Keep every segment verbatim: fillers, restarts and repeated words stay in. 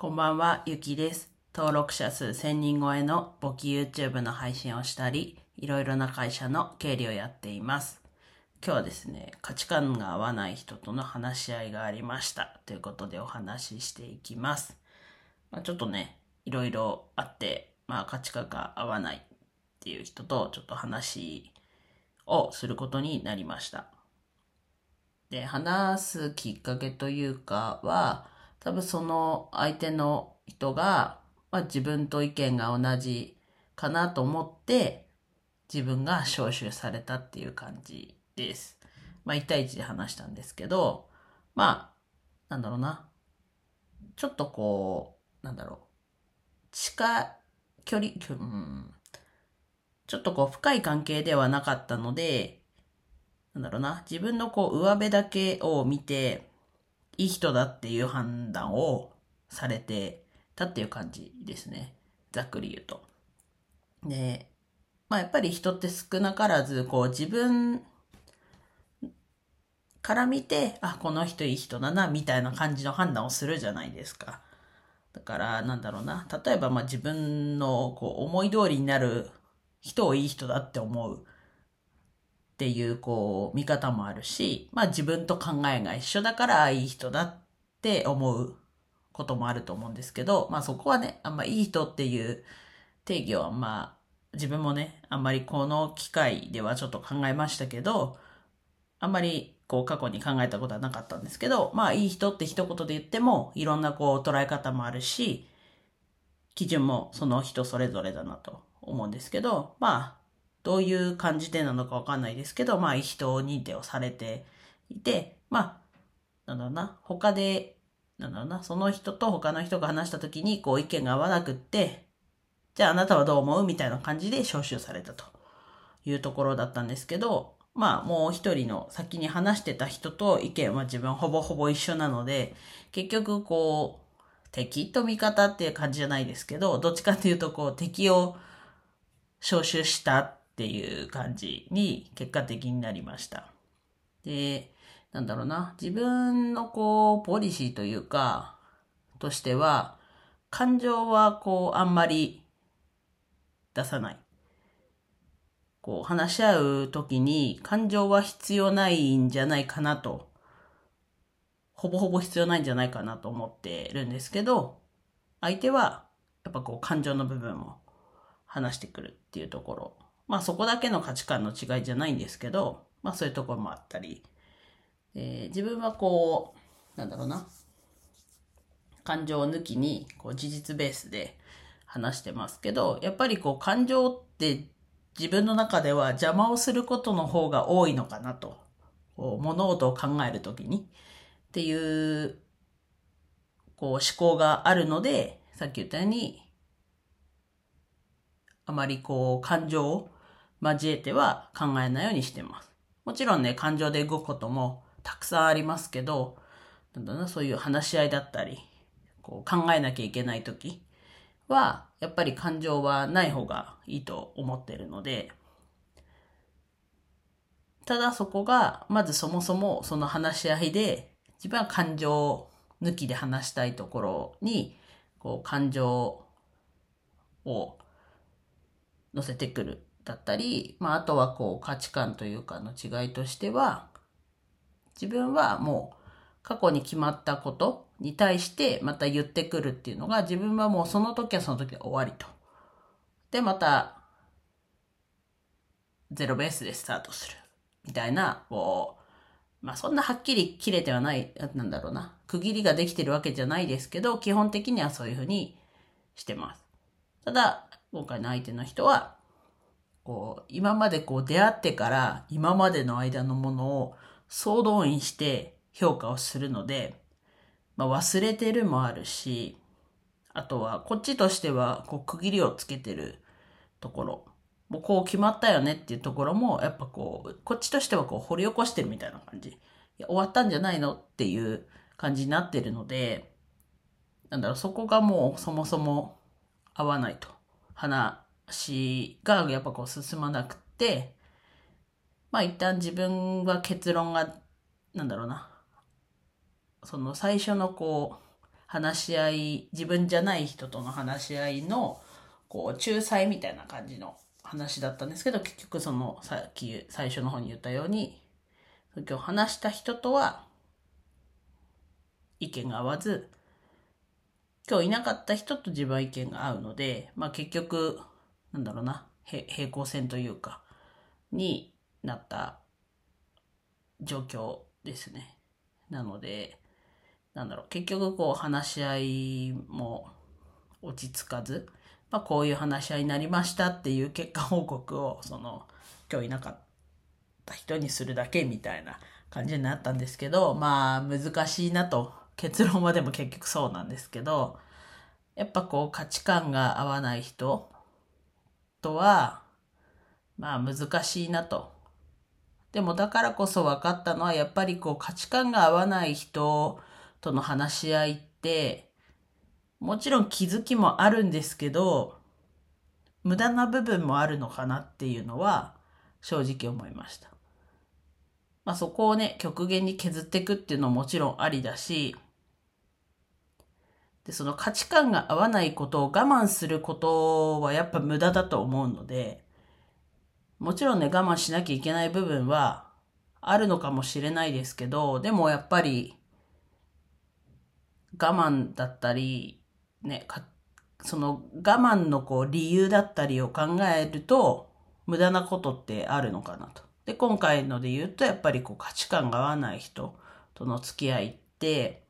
こんばんは、ゆきです。登録者数せんにん超えの簿記 YouTube の配信をしたり、いろいろな会社の経理をやっています。今日はですね、価値観が合わない人との話し合いがありました。ということでお話ししていきます。まあ、ちょっとね、いろいろあって、まあ、価値観が合わないっていう人とちょっと話をすることになりました。で、話すきっかけというかは、多分その相手の人が、まあ、自分と意見が同じかなと思って自分が招集されたっていう感じです。まあいち対いちで話したんですけど、まあなんだろうな、ちょっとこうなんだろう近距離、うん、ちょっとこう深い関係ではなかったので、なんだろうな自分のこう上辺だけを見ていい人だっていう判断をされてたっていう感じですね。ざっくり言うと。で、まあやっぱり人って少なからずこう自分から見て、あ、この人いい人だなみたいな感じの判断をするじゃないですか。だからなんだろうな、例えばまあ自分のこう思い通りになる人をいい人だって思う。っていうこう見方もあるし、まあ自分と考えが一緒だからいい人だって思うこともあると思うんですけど、まあそこはね、あんまいい人っていう定義はまあ自分もね、あんまりこの機会ではちょっと考えましたけど、あんまりこう過去に考えたことはなかったんですけど、まあいい人って一言で言ってもいろんなこう捉え方もあるし、基準もその人それぞれだなと思うんですけど、まあどういう感じでなのかわかんないですけど、まあ、いい人認定をされていて、まあ、なんだろうな、他で、なんだろうな、その人と他の人が話した時に、こう、意見が合わなくって、じゃああなたはどう思う？みたいな感じで招集されたというところだったんですけど、まあ、もう一人の先に話してた人と意見は自分ほぼほぼ一緒なので、結局、こう、敵と味方っていう感じじゃないですけど、どっちかっていうと、こう、敵を招集したっていう感じに結果的になりました。で、なんだろうな、自分のこうポリシーというかとしては、感情はこうあんまり出さない。こう話し合う時に感情は必要ないんじゃないかなと、ほぼほぼ必要ないんじゃないかなと思ってるんですけど、相手はやっぱこう感情の部分も話してくるっていうところ。まあそこだけの価値観の違いじゃないんですけど、まあそういうところもあったり、えー、自分はこう、なんだろうな、感情を抜きにこう事実ベースで話してますけど、やっぱりこう感情って自分の中では邪魔をすることの方が多いのかなと、こう物事を考えるときにっていう、こう思考があるので、さっき言ったように、あまりこう感情を交えては考えないようにしてます。もちろんね、感情で動くこともたくさんありますけど、なんだろうな、そういう話し合いだったり、こう考えなきゃいけない時は、やっぱり感情はない方がいいと思ってるので、ただそこが、まずそもそもその話し合いで、自分は感情抜きで話したいところに、こう感情を乗せてくるだったり、まあ、あとはこう価値観というかの違いとしては、自分はもう過去に決まったことに対してまた言ってくるっていうのが、自分はもうその時はその時で終わりと。で、またゼロベースでスタートするみたいな、こう、まあ、そんなはっきり切れてはない、なんだろうな、区切りができてるわけじゃないですけど、基本的にはそういうふうにしてます。ただ、今回の相手の人は、こう、今までこう出会ってから今までの間のものを総動員して評価をするので、まあ忘れてるもあるし、あとはこっちとしてはこう区切りをつけてるところ、もうこう決まったよねっていうところも、やっぱこう、こっちとしてはこう掘り起こしてるみたいな感じ。いや、終わったんじゃないのっていう感じになってるので、なんだろう、そこがもうそもそも合わないと。話がやっぱこう進まなくて、まあ一旦自分は結論が、なんだろうな、その最初のこう話し合い、自分じゃない人との話し合いのこう仲裁みたいな感じの話だったんですけど、結局そのさっき最初の方に言ったように、今日話した人とは意見が合わず、今日いなかった人と自分は意見が合うので、まあ結局なんだろうな、平行線というかになった状況ですね。なのでなんだろう、結局こう話し合いも落ち着かず、まあ、こういう話し合いになりましたっていう結果報告をその今日いなかった人にするだけみたいな感じになったんですけど、まあ難しいなと、結論はでも結局そうなんですけど、やっぱこう価値観が合わない人とはまあ難しいなと。でもだからこそ分かったのは、やっぱりこう価値観が合わない人との話し合いってもちろん気づきもあるんですけど、無駄な部分もあるのかなっていうのは正直思いました。まあそこをね、極限に削っていくっていうのももちろんありだし、でその価値観が合わないことを我慢することはやっぱ無駄だと思うので、もちろんね、我慢しなきゃいけない部分はあるのかもしれないですけど、でもやっぱり我慢だったり、ね、かその我慢のこう理由だったりを考えると無駄なことってあるのかなと。で今回ので言うと、やっぱりこう価値観が合わない人との付き合いって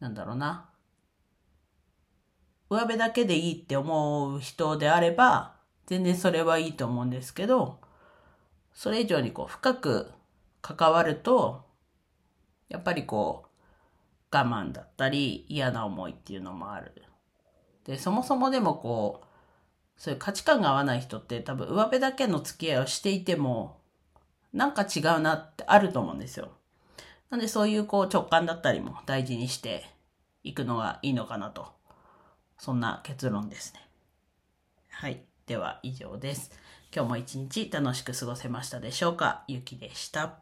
なんだろうな、上辺だけでいいって思う人であれば全然それはいいと思うんですけど、それ以上にこう深く関わるとやっぱりこう我慢だったり嫌な思いっていうのもある。でそもそもでもこうそういう価値観が合わない人って多分上辺だけの付き合いをしていてもなんか違うなってあると思うんですよ。なんでそういうこう直感だったりも大事にしていくのがいいのかなと、そんな結論ですね。はい、では以上です。今日も一日楽しく過ごせましたでしょうか。ゆきでした。